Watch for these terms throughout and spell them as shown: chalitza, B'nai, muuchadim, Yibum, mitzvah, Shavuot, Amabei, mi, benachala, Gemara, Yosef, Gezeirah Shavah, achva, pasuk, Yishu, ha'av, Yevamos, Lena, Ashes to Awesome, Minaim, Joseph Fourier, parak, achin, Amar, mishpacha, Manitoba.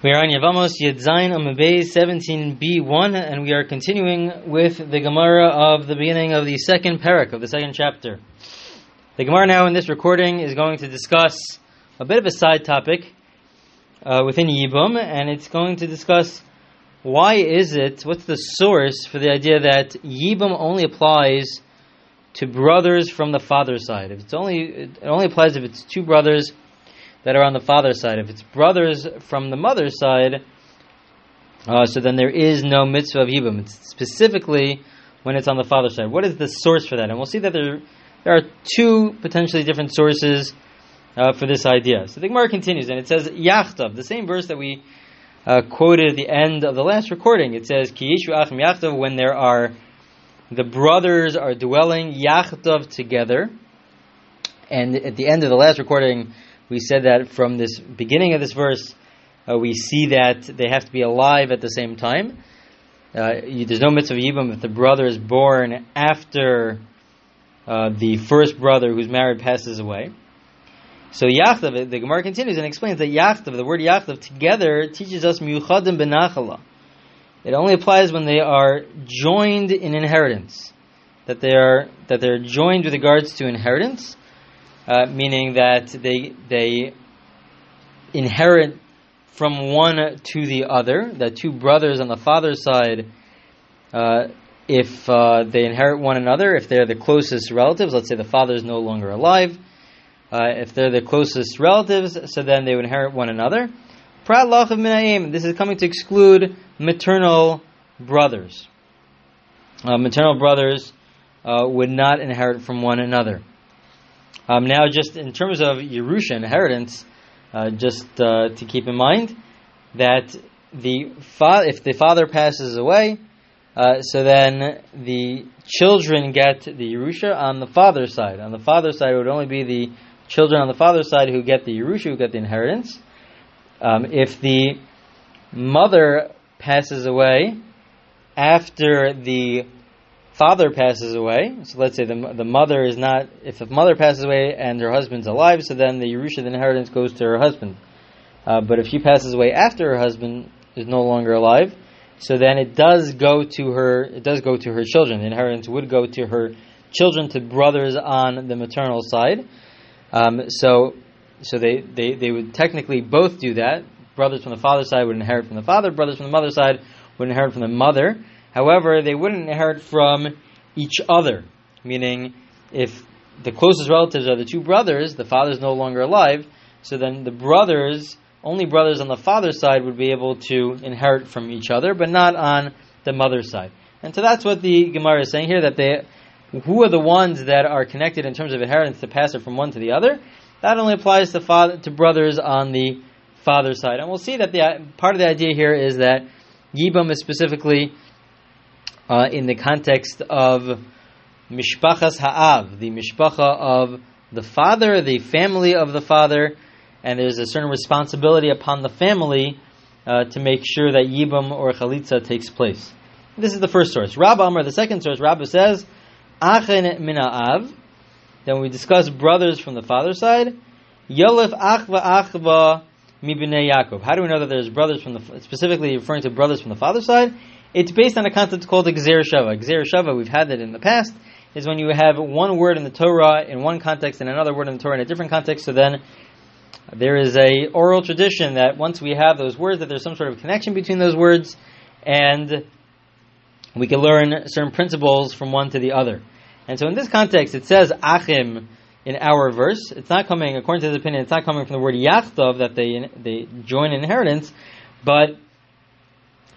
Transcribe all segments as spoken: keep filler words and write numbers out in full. We are on Yevamos, Yedzain, Amabei, seventeen b one, and we are continuing with the Gemara of the beginning of the second parak, of the second chapter. The Gemara now in this recording is going to discuss a bit of a side topic uh, within Yibum, and it's going to discuss why is it, what's the source for the idea that Yibum only applies to brothers from the father's side. If it's only, it only applies if it's two brothers that are on the father's side. If it's brothers from the mother's side, uh, so then there is no mitzvah of Yibum. It's specifically when it's on the father's side. What is the source for that? And we'll see that there, there are two potentially different sources uh, for this idea. So the Gemara continues, and it says, yachdav, the same verse that we uh, quoted at the end of the last recording. It says, Ki Yishu Achim yachdav, when there are, the brothers are dwelling, yachdav, together. And at the end of the last recording, we said that from this beginning of this verse, uh, we see that they have to be alive at the same time. Uh, you, there's no mitzvah of Yibum if the brother is born after uh, the first brother who's married passes away. So yachdav, the Gemara continues and explains that yachdav, the word yachdav, together, teaches us muuchadim benachala. It only applies when they are joined in inheritance, that they are that they're joined with regards to inheritance. Uh, meaning that they they inherit from one to the other. The two brothers on the father's side, uh, if uh, they inherit one another, if they're the closest relatives, let's say the father is no longer alive, uh, if they're the closest relatives, so then they would inherit one another. Prat loh of Minaim. This is coming to exclude maternal brothers. Uh, maternal brothers uh, would not inherit from one another. Um, now, just in terms of Yerusha, inheritance, uh, just uh, to keep in mind that the fa- if the father passes away, uh, so then the children get the Yerusha on the father's side. On the father's side, it would only be the children on the father's side who get the Yerusha, who get the inheritance. Um, if the mother passes away after the father passes away, so let's say the the mother is not, if the mother passes away and her husband's alive, so then the Yerusha, the inheritance, goes to her husband. Uh, but if she passes away after her husband is no longer alive, so then it does go to her, it does go to her children. The inheritance would go to her children, to brothers on the maternal side. Um, so so they, they, they would technically both do that. Brothers from the father's side would inherit from the father, brothers from the mother's side would inherit from the mother. However, they wouldn't inherit from each other, meaning if the closest relatives are the two brothers, the father's no longer alive, so then the brothers, only brothers on the father's side would be able to inherit from each other, but not on the mother's side. And so that's what the Gemara is saying here, that they, who are the ones that are connected in terms of inheritance to pass it from one to the other? That only applies to father, to brothers on the father's side. And we'll see that the part of the idea here is that Yibum is specifically Uh, in the context of mishpachas ha'av, the mishpacha of the father, the family of the father, and there's a certain responsibility upon the family uh, to make sure that Yibum or chalitza takes place. This is the first source. Rabba Amar, the second source, Rabba says, Achin min ha'av, then we discuss brothers from the father's side, Yolef achva achva mi b'nei Yaakov. How do we know that there's brothers from the, specifically referring to brothers from the father's side? It's based on a concept called the Gezeirah Shavah. Gezeirah Shavah, we've had that in the past, is when you have one word in the Torah in one context and another word in the Torah in a different context, so then there is a oral tradition that once we have those words, that there's some sort of connection between those words, and we can learn certain principles from one to the other. And so in this context, it says Achim in our verse. It's not coming, according to his opinion, it's not coming from the word yachdav, that they, they join inheritance, but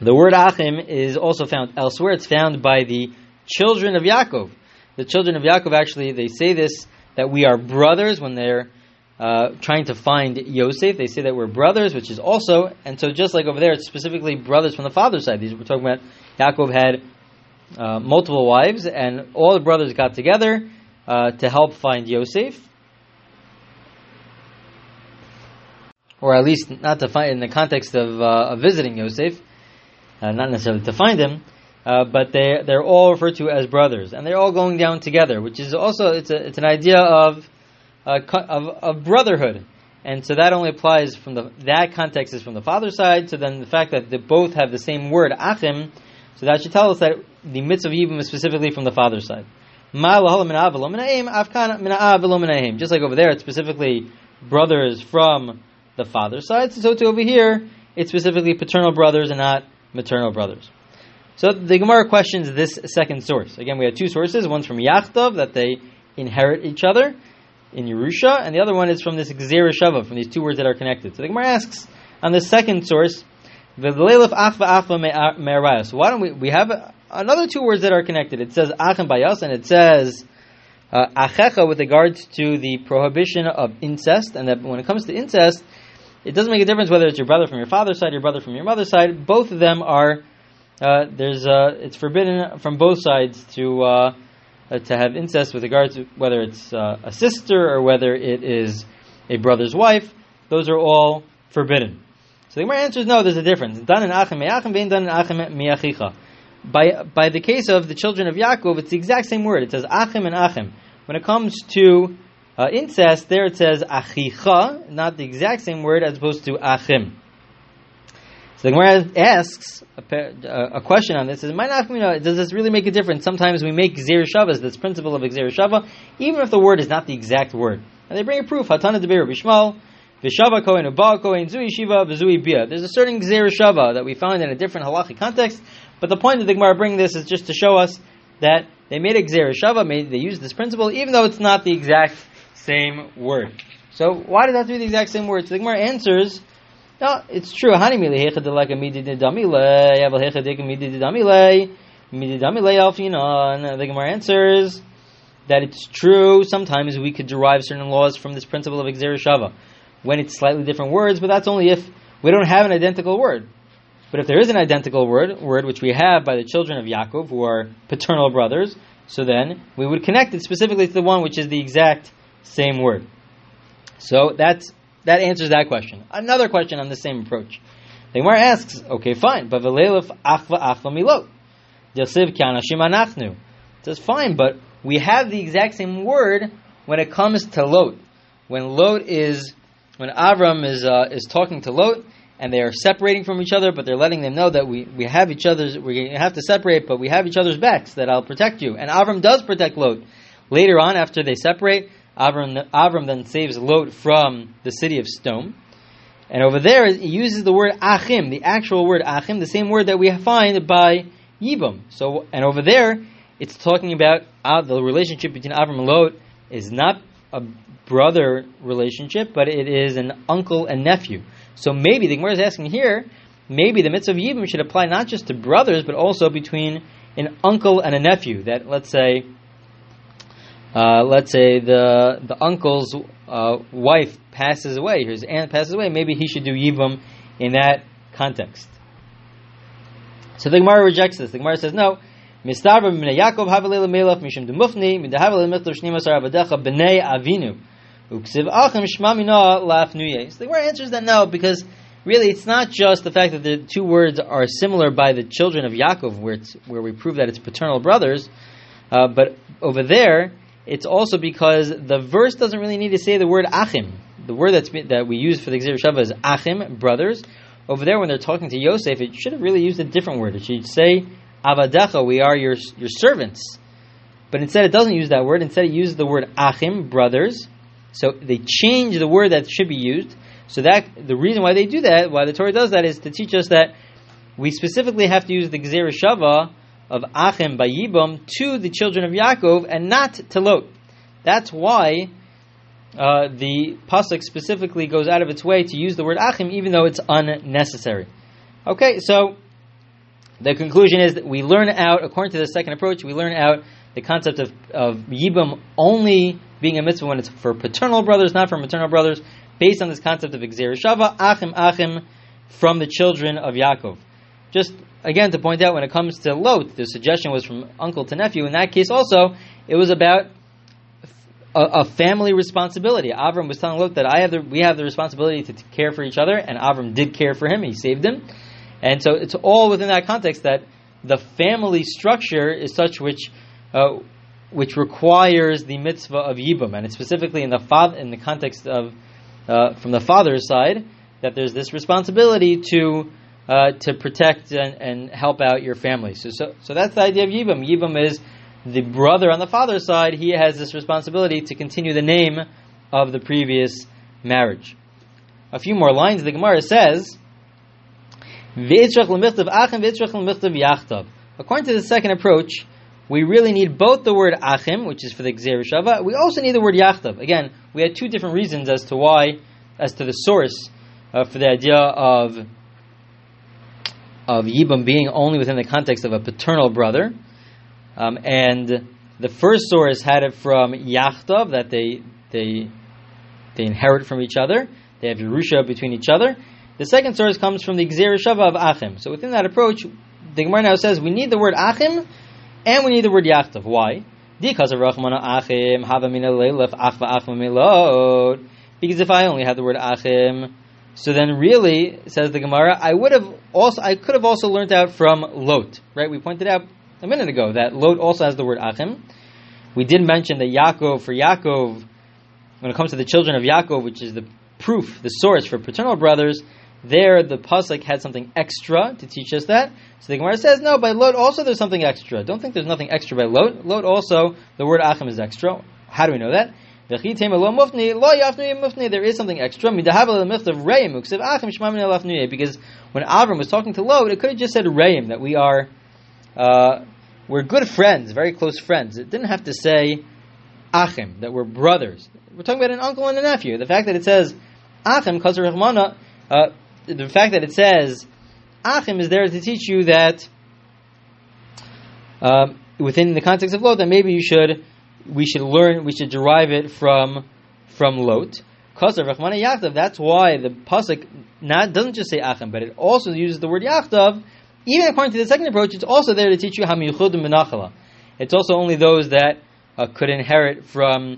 the word Achim is also found elsewhere. It's found by the children of Yaakov. The children of Yaakov, actually, they say this, that we are brothers when they're uh, trying to find Yosef. They say that we're brothers, which is also, and so just like over there, it's specifically brothers from the father's side. These we're talking about, Yaakov had uh, multiple wives, and all the brothers got together uh, to help find Yosef. Or at least not to find, in the context of, uh, of visiting Yosef. Uh, not necessarily to find him, uh, but they, they're all referred to as brothers, and they're all going down together, which is also, it's a, it's an idea of, uh, of, of brotherhood. And so that only applies from the, that context is from the father's side. So then the fact that they both have the same word, Achim, so that should tell us that the mitzvah of Yibum is specifically from the father's side. Just like over there, it's specifically brothers from the father's side. So too over here, it's specifically paternal brothers and not maternal brothers. So the Gemara questions this second source. Again, we have two sources. One's from yachdav, that they inherit each other in Yerusha, and the other one is from this Gezeirah Shavah, from these two words that are connected. So the Gemara asks, on the second source, V'leilef achva achva me'arayos. So why don't we, we have another two words that are connected. It says Achim bayos, and it says uh, achecha with regards to the prohibition of incest, and that when it comes to incest, it doesn't make a difference whether it's your brother from your father's side, your brother from your mother's side. Both of them are, uh, there's, uh, it's forbidden from both sides to, uh, Uh, to have incest with regards to whether it's uh, a sister or whether it is a brother's wife. Those are all forbidden. So the Gemara answers, no, there's a difference. By by the case of the children of Yaakov, it's the exact same word. It says Achim and Achim. When it comes to uh, incest, there it says Achicha, not the exact same word as opposed to Achim. So the Gemara asks a, a question on this. Is, does this really make a difference? Sometimes we make Gezeirah Shavah, this principle of Gezeirah Shavah, even if the word is not the exact word. And they bring a proof. There's a certain Gezeirah Shavah that we found in a different halachic context, but the point that the Gemara bring this is just to show us that they made a Gezeirah Shavah, they used this principle, even though it's not the exact same word. So why does that have to be the exact same word? So the Gemara answers, no, it's true. The Gemara answers that it's true. Sometimes we could derive certain laws from this principle of Gezeirah Shavah when it's slightly different words, but that's only if we don't have an identical word. But if there is an identical word, word which we have by the children of Yaakov, who are paternal brothers, so then we would connect it specifically to the one which is the exact same word. So that's That answers that question. Another question on the same approach. The Gemara asks, okay, fine, but v'leilef achva achva milot. Yasiv k'anashim anachnu. It says, fine, but we have the exact same word when it comes to Lot. When Lot is, when Avram is uh, is talking to Lot, and they are separating from each other, but they're letting them know that we, we have each other's, we're going to have to separate, but we have each other's backs, that I'll protect you. And Avram does protect Lot. Later on, after they separate, Avram, Avram then saves Lot from the city of Sodom. And over there, it uses the word Achim, the actual word Achim, the same word that we find by Yibum. So, and over there, it's talking about uh, the relationship between Avram and Lot is not a brother relationship, but it is an uncle and nephew. So maybe, the Gemara is asking here, maybe the mitzvah of Yibum should apply not just to brothers, but also between an uncle and a nephew. That, let's say, Uh, let's say the the uncle's uh, wife passes away, his aunt passes away, maybe he should do Yibum in that context. So the Gemara rejects this. The Gemara says, no. So the Gemara answers that no, because really it's not just the fact that the two words are similar by the children of Yaakov, where, it's, where we prove that it's paternal brothers, uh, but over there, it's also because the verse doesn't really need to say the word Achim. The word that's, that we use for the Gezeirah Shavah is Achim, brothers. Over there, when they're talking to Yosef, it should have really used a different word. It should say, Avadecha, we are your your servants. But instead, it doesn't use that word. Instead, it uses the word Achim, brothers. So they change the word that should be used. So that the reason why they do that, why the Torah does that, is to teach us that we specifically have to use the Gezeirah Shavah of Achim by Yibum to the children of Yaakov and not to Lot. That's why uh, the pasuk specifically goes out of its way to use the word Achim, even though it's unnecessary. Okay, so the conclusion is that we learn out, according to the second approach, we learn out the concept of, of Yibum only being a mitzvah when it's for paternal brothers, not for maternal brothers, based on this concept of Gezeirah Shavah, Achim, Achim, from the children of Yaakov. Just again, to point out, when it comes to Lot, the suggestion was from uncle to nephew. In that case also, it was about a, a family responsibility. Avram was telling Lot that I have the, we have the responsibility to, to care for each other, and Avram did care for him. He saved him. And so it's all within that context that the family structure is such which uh, which requires the mitzvah of Yibum, and it's specifically in the, fa- in the context of uh, from the father's side, that there's this responsibility to uh, to protect and, and help out your family. So, so so that's the idea of Yibum. Yibum is the brother on the father's side. He has this responsibility to continue the name of the previous marriage. A few more lines. The Gemara says, according to the second approach, we really need both the word Achim, which is for the Gezeirah Shavah. We also need the word yachdav. Again, we had two different reasons as to why, as to the source uh, for the idea of of Yibum being only within the context of a paternal brother. Um, and the first source had it from yachdav, that they they they inherit from each other. They have Yerusha between each other. The second source comes from the Gezeirah Shavah of Achim. So within that approach, the Gemara now says we need the word Achim and we need the word yachtav. Why? Because if I only had the word Achim, so then really, says the Gemara, I would have also, I could have also learned out from Lot. Right? We pointed out a minute ago that Lot also has the word Achim. We did mention that Yaakov, for Yaakov, when it comes to the children of Yaakov, which is the proof, the source for paternal brothers, there the pasuk had something extra to teach us that. So the Gemara says, no, by Lot also there's something extra. Don't think there's nothing extra by Lot. Lot also, the word Achim is extra. How do we know that? There is something extra. Because when Avram was talking to Lot, it could have just said Reim, that we are, uh, we're good friends, very close friends. It didn't have to say Achim, that we're brothers. We're talking about an uncle and a nephew. The fact that it says Achim, uh, the fact that it says Achim is there to teach you that um, within the context of Lot, that maybe you should, we should learn, we should derive it from from Lot. That's why the pasuk not doesn't just say Achim, but it also uses the word yachdav. Even according to the second approach, it's also there to teach you ha'miyuchadim benachala. It's also only those that uh, could inherit from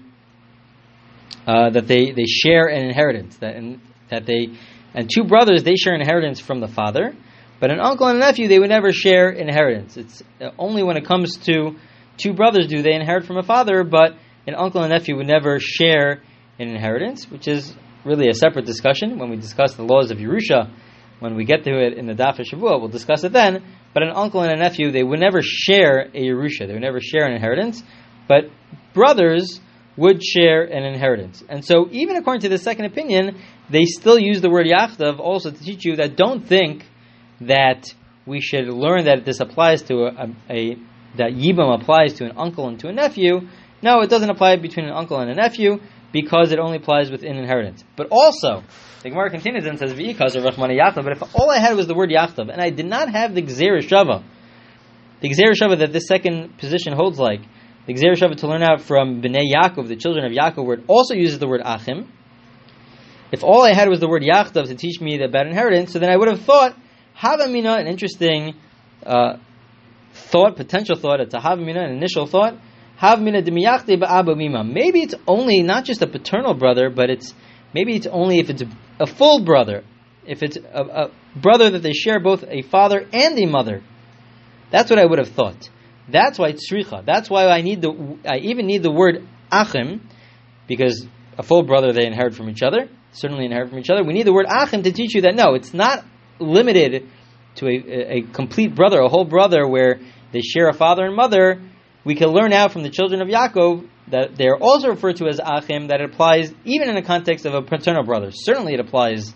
uh, that they, they share an inheritance that and that they. And two brothers, they share inheritance from the father, but an uncle and a nephew, they would never share inheritance. It's only when it comes to two brothers do they inherit from a father, but an uncle and a nephew would never share an inheritance, which is really a separate discussion. When we discuss the laws of Yerusha, when we get to it in the Daf of Shavuot, we'll discuss it then, but an uncle and a nephew, they would never share a Yerusha, they would never share an inheritance, but brothers would share an inheritance. And so even according to the second opinion, they still use the word yachdav also to teach you that don't think that we should learn that this applies to a, a that Yibum applies to an uncle and to a nephew. No, it doesn't apply between an uncle and a nephew because it only applies within inheritance. But also, the Gemara continues and says, v'ikaz rachmana yachdav, but if all I had was the word yachdav and I did not have the Gezeirah Shavah, the Gezeirah Shavah that this second position holds like, the Gezeirah Shavah to learn out from B'nai Yaakov, the children of Yaakov, where it also uses the word Achim. If all I had was the word Yachdav to teach me about inheritance, so then I would have thought, Havamina, an interesting uh, thought, potential thought, it's a Havamina, an initial thought, Havamina demiyachti ba'aba mima. Maybe it's only, not just a paternal brother, but it's, maybe it's only if it's a full brother, if it's a, a brother that they share both a father and a mother. That's what I would have thought. That's why it's tzricha. That's why I need the. I even need the word achim, because a full brother they inherit from each other. Certainly inherit from each other. We need the word achim to teach you that no, it's not limited to a, a complete brother, a whole brother where they share a father and mother. We can learn now from the children of Yaakov that they are also referred to as achim. That it applies even in the context of a paternal brother. Certainly, it applies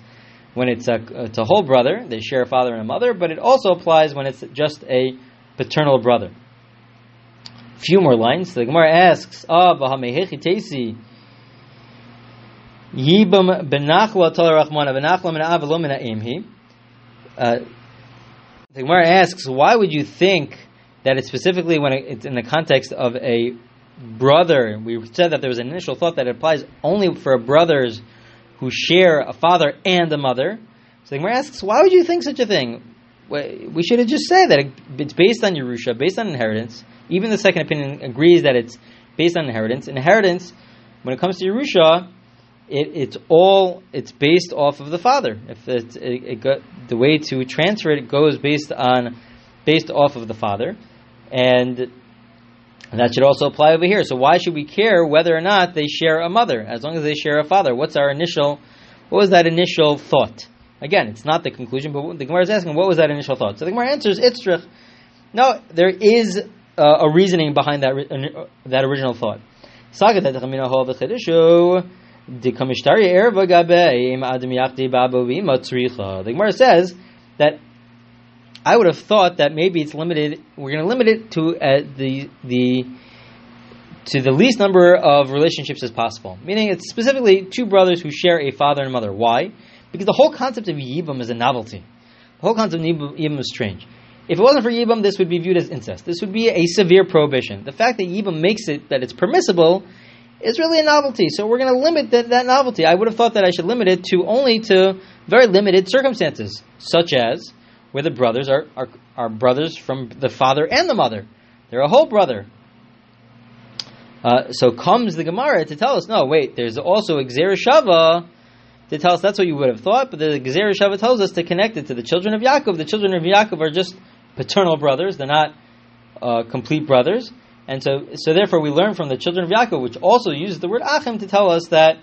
when it's a, it's a whole brother. They share a father and a mother, but it also applies when it's just a paternal brother. Few more lines. The Gemara asks, "Ah, b'hamehechi teisi yibum benachla talarachmana benachla min av lo min aimhi." The Gemara asks, "Why would you think that it's specifically when it's in the context of a brother?" We said that there was an initial thought that it applies only for brothers who share a father and a mother. So the Gemara asks, "Why would you think such a thing?" We should have just said that it's based on Yerusha, based on inheritance. Even the second opinion agrees that it's based on inheritance. Inheritance, when it comes to Yerusha, it, it's all it's based off of the father. If it's, it, it go, the way to transfer it goes based on based off of the father, and that should also apply over here. So why should we care whether or not they share a mother, as long as they share a father? What's our initial What was that initial thought? Again, it's not the conclusion, but the Gemara is asking, what was that initial thought? So the Gemara answers, itzrich. No, there is uh, a reasoning behind that uh, that original thought. The Gemara says that I would have thought that maybe it's limited. We're going to limit it to uh, the the to the least number of relationships as possible. Meaning, it's specifically two brothers who share a father and mother. Why? Because the whole concept of Yibum is a novelty. The whole concept of Yibum is strange. If it wasn't for Yibum, this would be viewed as incest. This would be a severe prohibition. The fact that Yibum makes it that it's permissible is really a novelty. So we're going to limit that, that novelty. I would have thought that I should limit it to only to very limited circumstances, such as where the brothers are, are, are brothers from the father and the mother. They're a whole brother. Uh, so comes the Gemara to tell us, no, wait, there's also a Gezeirah Shavah to tell us that's what you would have thought, but the Gezeirah Shavah tells us to connect it to the children of Yaakov. The children of Yaakov are just paternal brothers, they're not uh, complete brothers. And so so therefore we learn from the children of Yaakov, which also uses the word Achim, to tell us that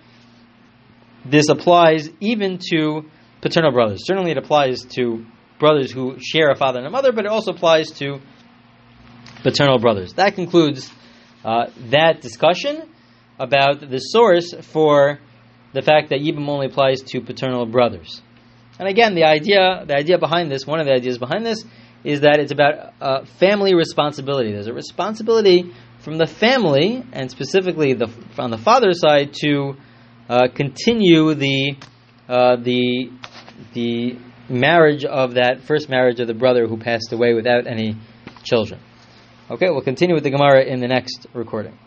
this applies even to paternal brothers. Certainly it applies to brothers who share a father and a mother, but it also applies to paternal brothers. That concludes uh, that discussion about the source for the fact that Yibum only applies to paternal brothers. And again, the idea the idea behind this, one of the ideas behind this, is that it's about uh, family responsibility. There's a responsibility from the family, and specifically the, on the father's side, to uh, continue the uh, the the marriage of that first marriage of the brother who passed away without any children. Okay, we'll continue with the Gemara in the next recording.